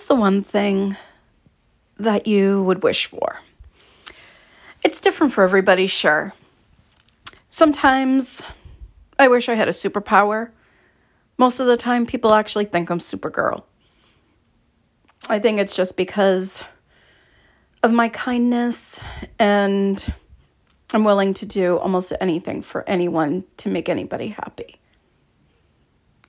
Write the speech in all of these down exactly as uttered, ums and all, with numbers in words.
what's the one thing that you would wish for? It's different for everybody, sure. Sometimes I wish I had a superpower. Most of the time, people actually think I'm Supergirl. I think it's just because of my kindness, and I'm willing to do almost anything for anyone to make anybody happy.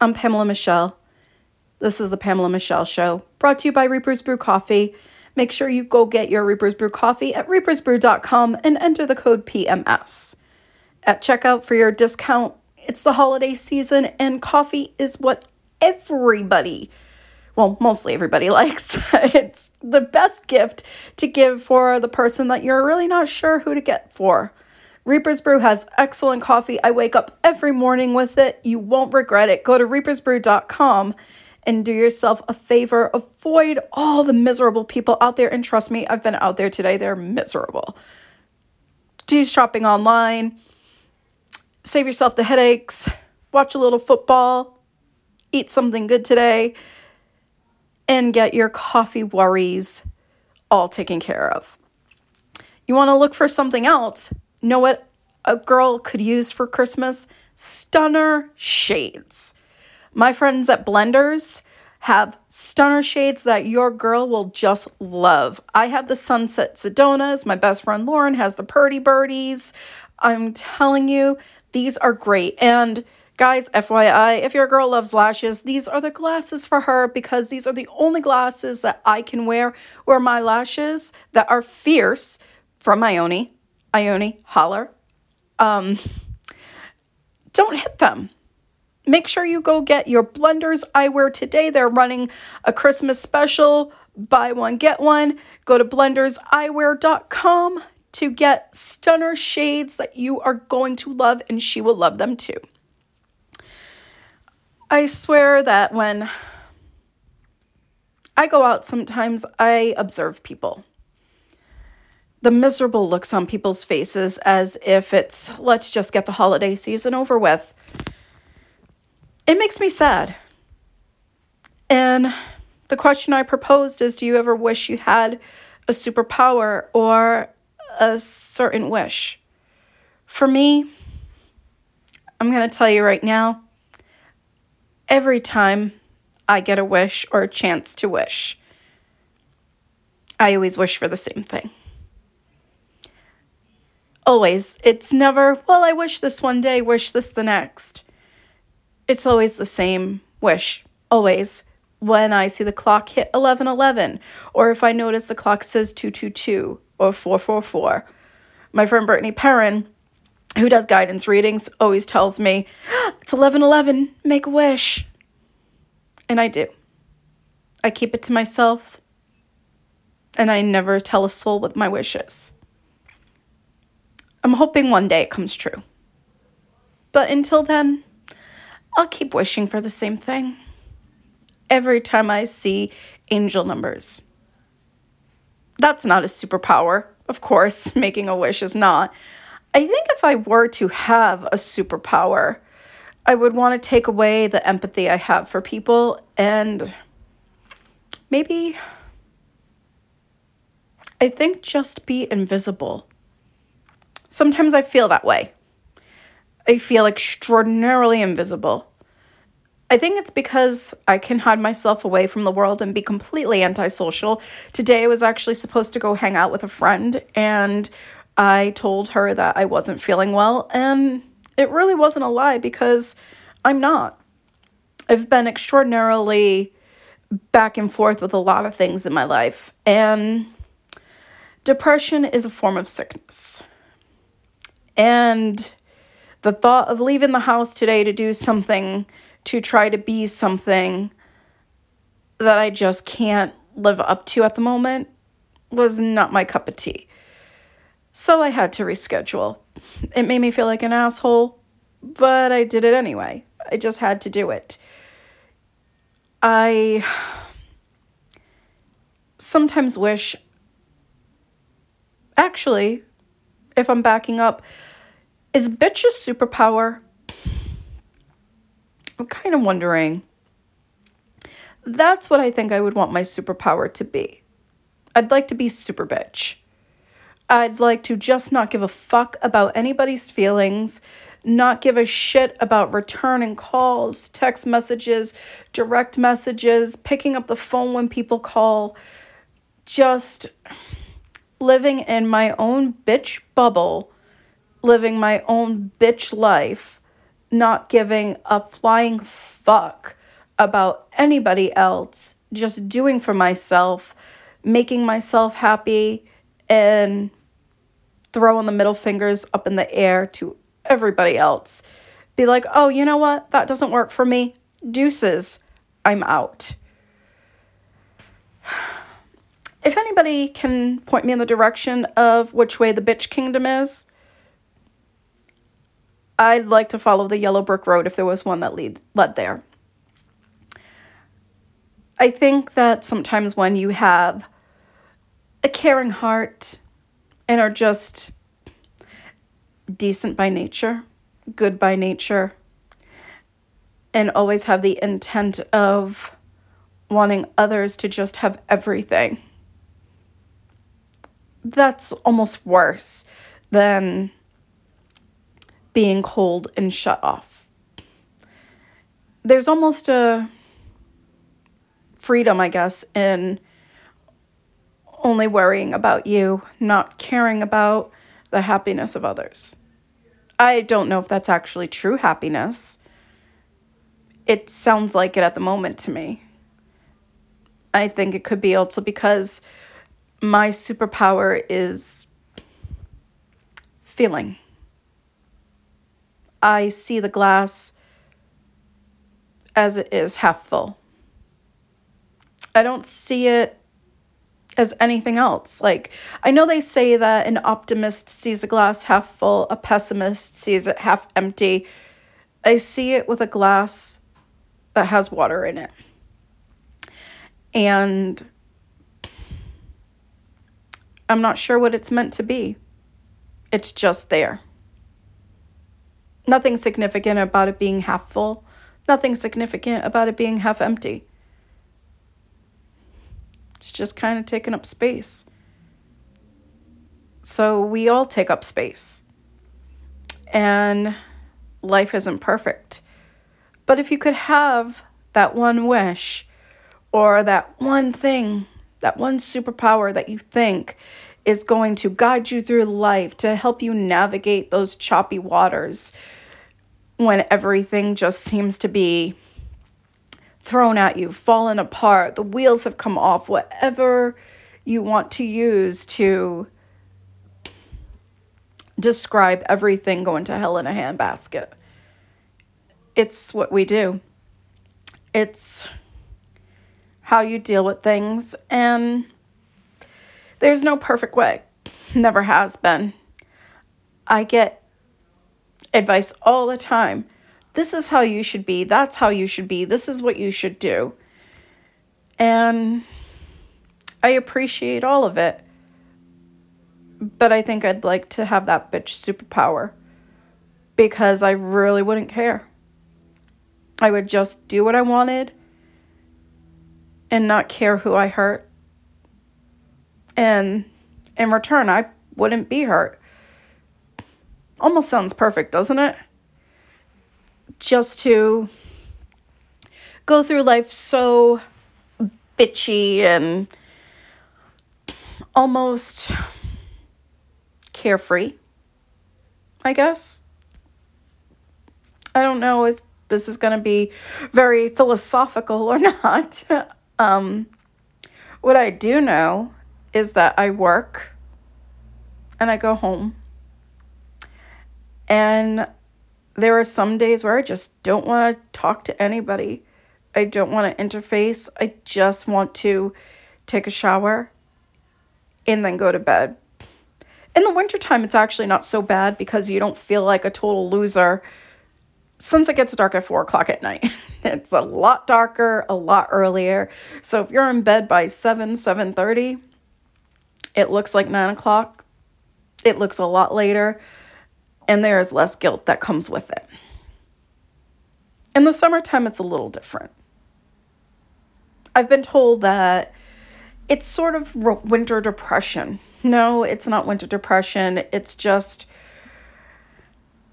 I'm Pamela Michelle. This is the Pamela Michelle Show, brought to you by Reapers Brew Coffee. Make sure you go get your Reapers Brew Coffee at reapers brew dot com and enter the code P M S at checkout for your discount. It's the holiday season, and coffee is what everybody, well, mostly everybody likes. It's the best gift to give for the person that you're really not sure who to get for. Reapers Brew has excellent coffee. I wake up every morning with it. You won't regret it. Go to reapers brew dot com and do yourself a favor. Avoid all the miserable people out there. And trust me, I've been out there today. They're miserable. Do shopping online. Save yourself the headaches, watch a little football, eat something good today, and get your coffee worries all taken care of. You want to look for something else? Know what a girl could use for Christmas? Stunner shades. My friends at Blenders have stunner shades that your girl will just love. I have the Sunset Sedonas. My best friend Lauren has the Purdy Birdies. I'm telling you, these are great. And guys, F Y I, if your girl loves lashes, these are the glasses for her, because these are the only glasses that I can wear where my lashes that are fierce from Ione, Ione, holler, um, don't hit them. Make sure you go get your Blenders Eyewear today. They're running a Christmas special. Buy one, get one. Go to blenders eyewear dot com. to get stunner shades that you are going to love, and she will love them too. I swear that when I go out, sometimes I observe people. The miserable looks on people's faces, as if it's, let's just get the holiday season over with. It makes me sad. And the question I proposed is, do you ever wish you had a superpower or a certain wish? For me, I'm going to tell you right now, every time I get a wish or a chance to wish, I always wish for the same thing. Always. It's never, well, I wish this one day, wish this the next. It's always the same wish, always. When I see the clock hit eleven eleven, or if I notice the clock says two two two, or four four four. My friend Brittany Perrin, who does guidance readings, always tells me, it's eleven eleven, make a wish. And I do. I keep it to myself, and I never tell a soul what my wish is. I'm hoping one day it comes true. But until then, I'll keep wishing for the same thing. Every time I see angel numbers. That's not a superpower. Of course, making a wish is not. I think if I were to have a superpower, I would want to take away the empathy I have for people, and maybe I think just be invisible. Sometimes I feel that way. I feel extraordinarily invisible. I think it's because I can hide myself away from the world and be completely antisocial. Today I was actually supposed to go hang out with a friend, and I told her that I wasn't feeling well, and it really wasn't a lie, because I'm not. I've been extraordinarily back and forth with a lot of things in my life, and depression is a form of sickness. And the thought of leaving the house today to do something, to try to be something that I just can't live up to at the moment, was not my cup of tea. So I had to reschedule. It made me feel like an asshole, but I did it anyway. I just had to do it. I sometimes wish, actually, if I'm backing up, is bitch a superpower? I'm kind of wondering That's what I think I would want my superpower to be. I'd like to be super bitch. I'd like to just not give a fuck about anybody's feelings, not give a shit about returning calls, text messages, direct messages, picking up the phone when people call, just living in my own bitch bubble, living my own bitch life, not giving a flying fuck about anybody else, just doing for myself, making myself happy, and throwing the middle fingers up in the air to everybody else. Be like, oh, you know what? That doesn't work for me. Deuces. I'm out. If anybody can point me in the direction of which way the bitch kingdom is, I'd like to follow the yellow brick road if there was one that lead, led there. I think that sometimes when you have a caring heart and are just decent by nature, good by nature, and always have the intent of wanting others to just have everything, that's almost worse than being cold and shut off. There's almost a freedom, I guess, in only worrying about you, not caring about the happiness of others. I don't know if that's actually true happiness. It sounds like it at the moment to me. I think it could be also because my superpower is feeling. I see the glass as it is, half full. I don't see it as anything else. Like, I know they say that an optimist sees a glass half full, a pessimist sees it half empty. I see it with a glass that has water in it. And I'm not sure what it's meant to be. It's just there. Nothing significant about it being half full. Nothing significant about it being half empty. It's just kind of taking up space. So we all take up space. And life isn't perfect. But if you could have that one wish or that one thing, that one superpower that you think is going to guide you through life, to help you navigate those choppy waters when everything just seems to be thrown at you, fallen apart, the wheels have come off, whatever you want to use to describe everything going to hell in a handbasket. It's what we do. It's how you deal with things, and there's no perfect way. Never has been. I get advice all the time. This is how you should be. That's how you should be. This is what you should do. And I appreciate all of it. But I think I'd like to have that bitch superpower. Because I really wouldn't care. I would just do what I wanted. And not care who I hurt. And in return, I wouldn't be hurt. Almost sounds perfect, doesn't it? Just to go through life so bitchy and almost carefree, I guess. I don't know if this is going to be very philosophical or not. Um, what I do know is that I work and I go home. And there are some days where I just don't want to talk to anybody. I don't want to interface. I just want to take a shower and then go to bed. In the wintertime, it's actually not so bad because you don't feel like a total loser since it gets dark at four o'clock at night. It's a lot darker, a lot earlier. So if you're in bed by seven, seven thirty, it looks like nine o'clock. It looks a lot later. And there is less guilt that comes with it. In the summertime, it's a little different. I've been told that it's sort of winter depression. No, it's not winter depression. It's just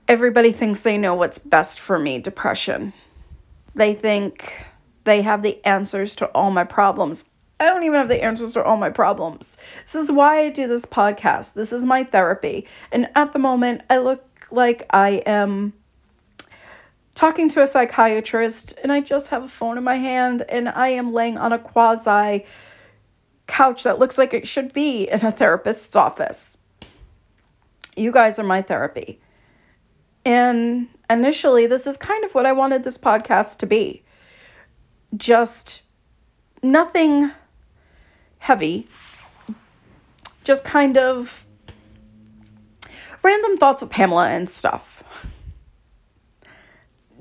everybody thinks they know what's best for me depression. They think they have the answers to all my problems. I don't even have the answers to all my problems. This is why I do this podcast. This is my therapy. And at the moment, I look like I am talking to a psychiatrist and I just have a phone in my hand and I am laying on a quasi couch that looks like it should be in a therapist's office. You guys are my therapy. And initially, this is kind of what I wanted this podcast to be. Just nothing heavy. Just kind of random thoughts with Pamela and stuff.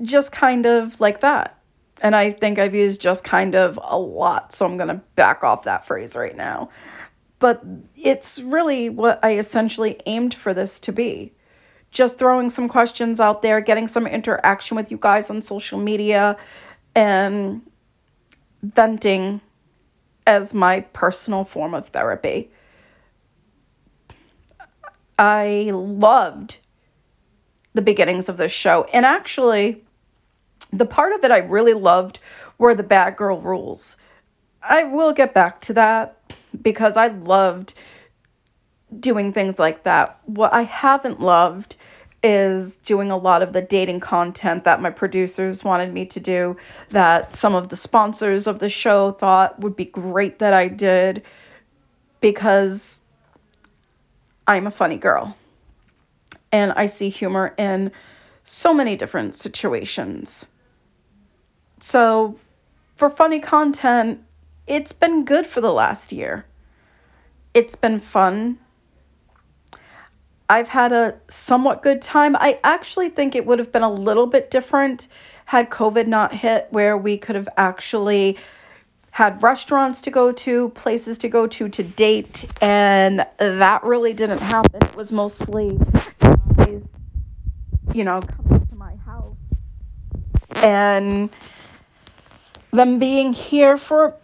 Just kind of like that. And I think I've used just kind of a lot, so I'm going to back off that phrase right now. But it's really what I essentially aimed for this to be. Just throwing some questions out there, getting some interaction with you guys on social media, and venting as my personal form of therapy. I loved the beginnings of this show. And actually, the part of it I really loved were the bad girl rules. I will get back to that because I loved doing things like that. What I haven't loved is doing a lot of the dating content that my producers wanted me to do, that some of the sponsors of the show thought would be great that I did, because I'm a funny girl and I see humor in so many different situations. So for funny content, it's been good for the last year. It's been fun. I've had a somewhat good time. I actually think it would have been a little bit different had COVID not hit, where we could have actually had restaurants to go to, places to go to to date, and that really didn't happen. It was mostly guys, you know, coming to my house and them being here for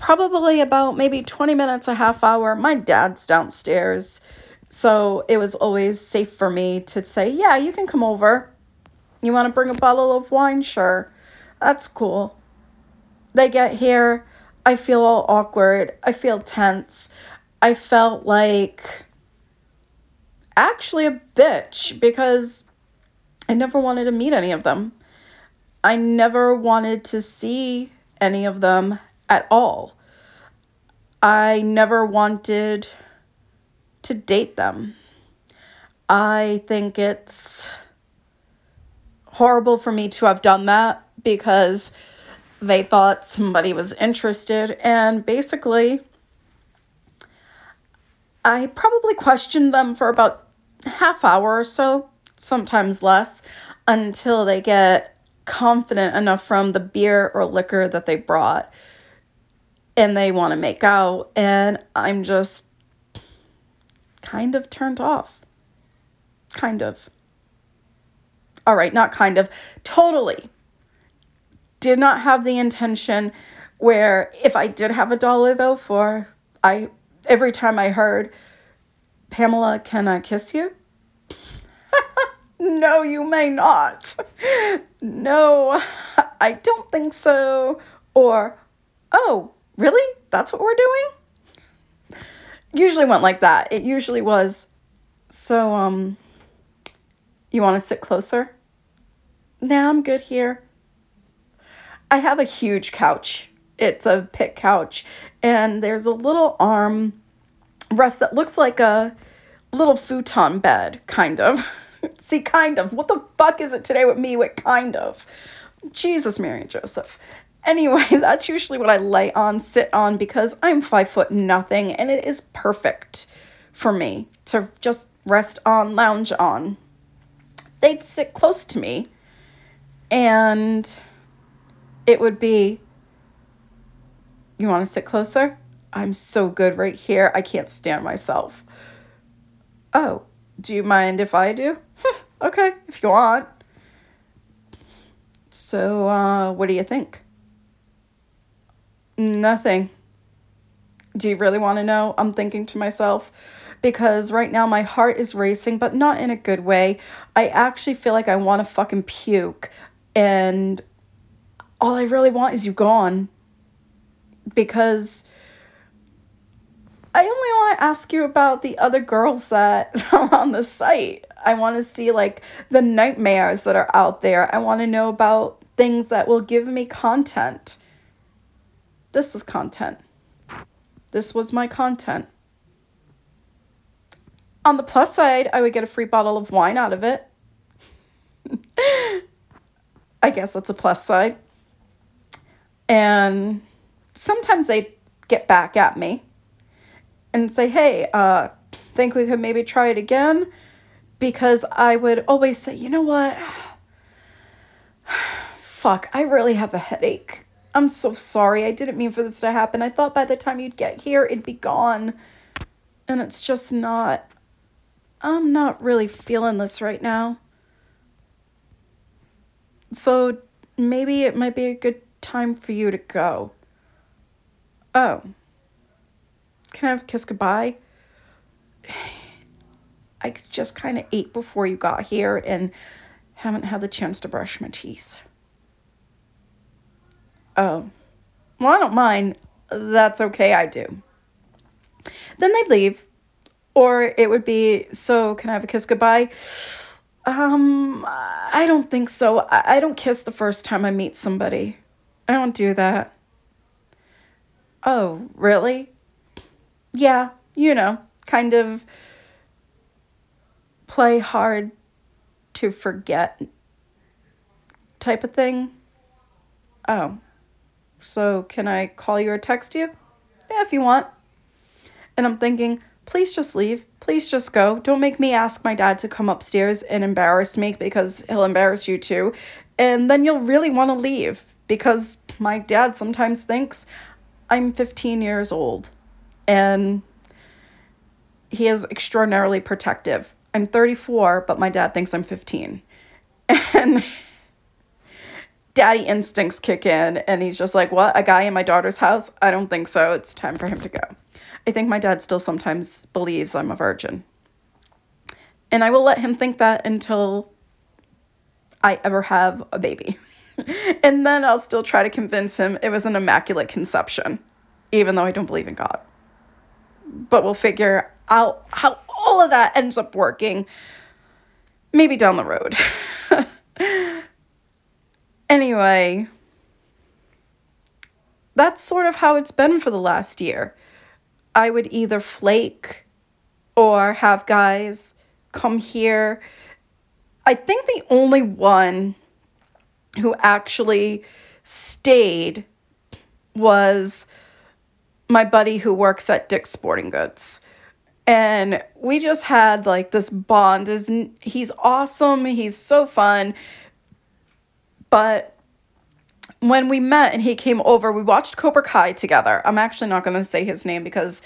probably about maybe twenty minutes, a half hour. My dad's downstairs. So it was always safe for me to say, yeah, you can come over. You want to bring a bottle of wine? Sure. That's cool. They get here. I feel all awkward. I feel tense. I felt like actually a bitch because I never wanted to meet any of them. I never wanted to see any of them at all. I never wanted to date them. I think it's horrible for me to have done that because they thought somebody was interested, and basically I probably questioned them for about half hour or so, sometimes less, until they get confident enough from the beer or liquor that they brought and they want to make out, and I'm just kind of turned off. Kind of. All right, not kind of. Totally. Did not have the intention, where if I did have a dollar though for, I every time I heard, Pamela, can I kiss you? No, you may not. No, I don't think so. Or, oh, really? That's what we're doing? Usually went like that. It usually was, so, um, you want to sit closer? Nah, I'm good here. I have a huge couch. It's a pit couch, and there's a little arm rest that looks like a little futon bed, kind of. See, kind of. What the fuck is it today with me with kind of? Jesus, Mary, and Joseph. Anyway, that's usually what I lay on, sit on, because I'm five foot nothing, and it is perfect for me to just rest on, lounge on. They'd sit close to me, and it would be, you want to sit closer? I'm so good right here. I can't stand myself. Oh, do you mind if I do? Okay, if you want. So, uh, what do you think? nothing. Do you really want to know? I'm thinking to myself, because right now my heart is racing, but not in a good way. I actually feel like I want to fucking puke, and all I really want is you gone, because I only want to ask you about the other girls that are on the site. I want to see, like, the nightmares that are out there. I want to know about things that will give me content. This was content. This was my content. On the plus side, I would get a free bottle of wine out of it. I guess that's a plus side. And sometimes they get back at me and say, hey, uh, think we could maybe try it again? Because I would always say, you know what? Fuck, I really have a headache. I'm so sorry. I didn't mean for this to happen. I thought by the time you'd get here, it'd be gone. And it's just not. I'm not really feeling this right now. So maybe it might be a good time for you to go. Oh. Can I have a kiss goodbye? I just kind of ate before you got here and haven't had the chance to brush my teeth. Oh, well, I don't mind. That's okay, I do. Then they'd leave. Or it would be, so can I have a kiss goodbye? Um, I don't think so. I, I don't kiss the first time I meet somebody. I don't do that. Oh, really? Yeah, you know, kind of play hard to forget type of thing. Oh. So can I call you or text you? Yeah, if you want. And I'm thinking, please just leave. Please just go. Don't make me ask my dad to come upstairs and embarrass me, because he'll embarrass you too. And then you'll really want to leave, because my dad sometimes thinks I'm fifteen years old and he is extraordinarily protective. I'm thirty-four, but my dad thinks I'm fifteen. And daddy instincts kick in, and he's just like, what, a guy in my daughter's house? I don't think so. It's time for him to go. I think my dad still sometimes believes I'm a virgin. And I will let him think that until I ever have a baby. And then I'll still try to convince him it was an immaculate conception, even though I don't believe in God. But we'll figure out how all of that ends up working, maybe down the road. Anyway, that's sort of how it's been for the last year. I would either flake or have guys come here. I think the only one who actually stayed was my buddy who works at Dick's Sporting Goods. And we just had like this bond. He's awesome. He's so fun. But when we met and he came over, we watched Cobra Kai together. I'm actually not going to say his name because,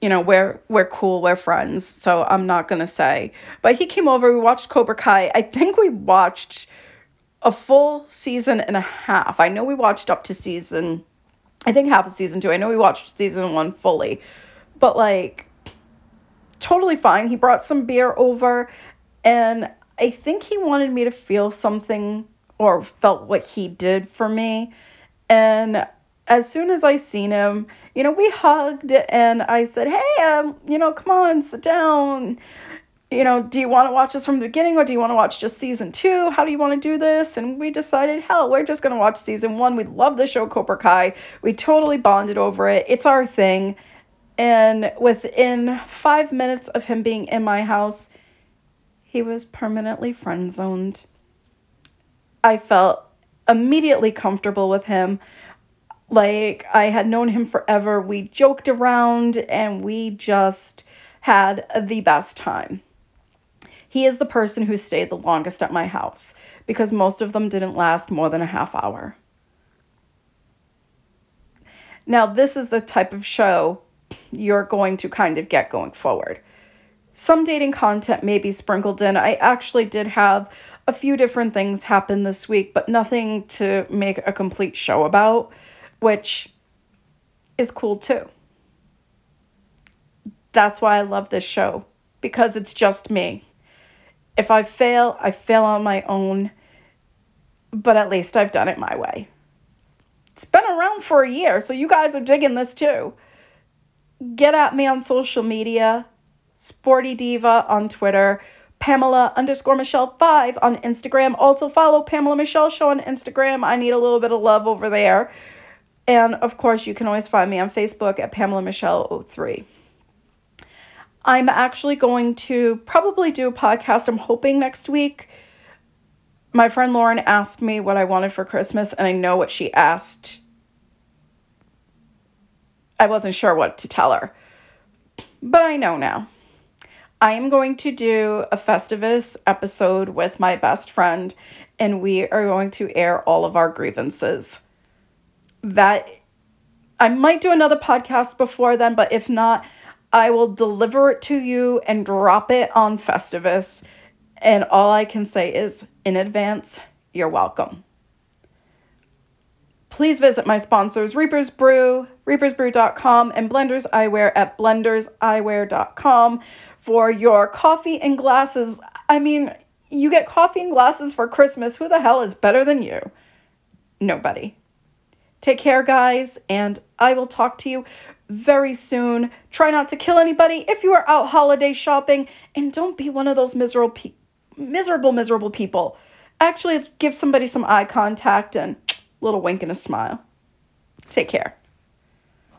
you know, we're we're cool, we're friends, so I'm not going to say. But he came over, we watched Cobra Kai. I think we watched a full season and a half. I know we watched up to season, I think half of season two. I know we watched season one fully. But, like, totally fine. He brought some beer over, and I think he wanted me to feel something, or felt what he did for me. And as soon as I seen him, you know, we hugged and I said, hey, um, you know, come on, sit down. You know, do you want to watch this from the beginning, or do you want to watch just season two? How do you want to do this? And we decided, hell, we're just going to watch season one. We love the show Cobra Kai. We totally bonded over it. It's our thing. And within five minutes of him being in my house, he was permanently friend-zoned. I felt immediately comfortable with him. Like, I had known him forever. We joked around and we just had the best time. He is the person who stayed the longest at my house, because most of them didn't last more than a half hour. Now, this is the type of show you're going to kind of get going forward. Some dating content may be sprinkled in. I actually did have a few different things happen this week, but nothing to make a complete show about, which is cool too. That's why I love this show, because it's just me. If I fail, I fail on my own, but at least I've done it my way. It's been around for a year, so you guys are digging this too. Get at me on social media, Sporty Diva on Twitter, Pamela underscore Michelle five on Instagram. Also follow Pamela Michelle Show on Instagram. I need a little bit of love over there. And of course, you can always find me on Facebook at Pamela Michelle oh three. I'm actually going to probably do a podcast, I'm hoping next week. My friend Lauren asked me what I wanted for Christmas, and I know what she asked. I wasn't sure what to tell her, but I know now. I am going to do a Festivus episode with my best friend, and we are going to air all of our grievances. That I might do another podcast before then, but if not, I will deliver it to you and drop it on Festivus. And all I can say is, in advance, you're welcome. Please visit my sponsors, Reapers Brew, reapers brew dot com, and Blenders Eyewear at blenders eyewear dot com for your coffee and glasses. I mean, you get coffee and glasses for Christmas. Who the hell is better than you? Nobody. Take care, guys, and I will talk to you very soon. Try not to kill anybody if you are out holiday shopping, and don't be one of those miserable pe- miserable miserable people. Actually, give somebody some eye contact and a little wink and a smile. Take care.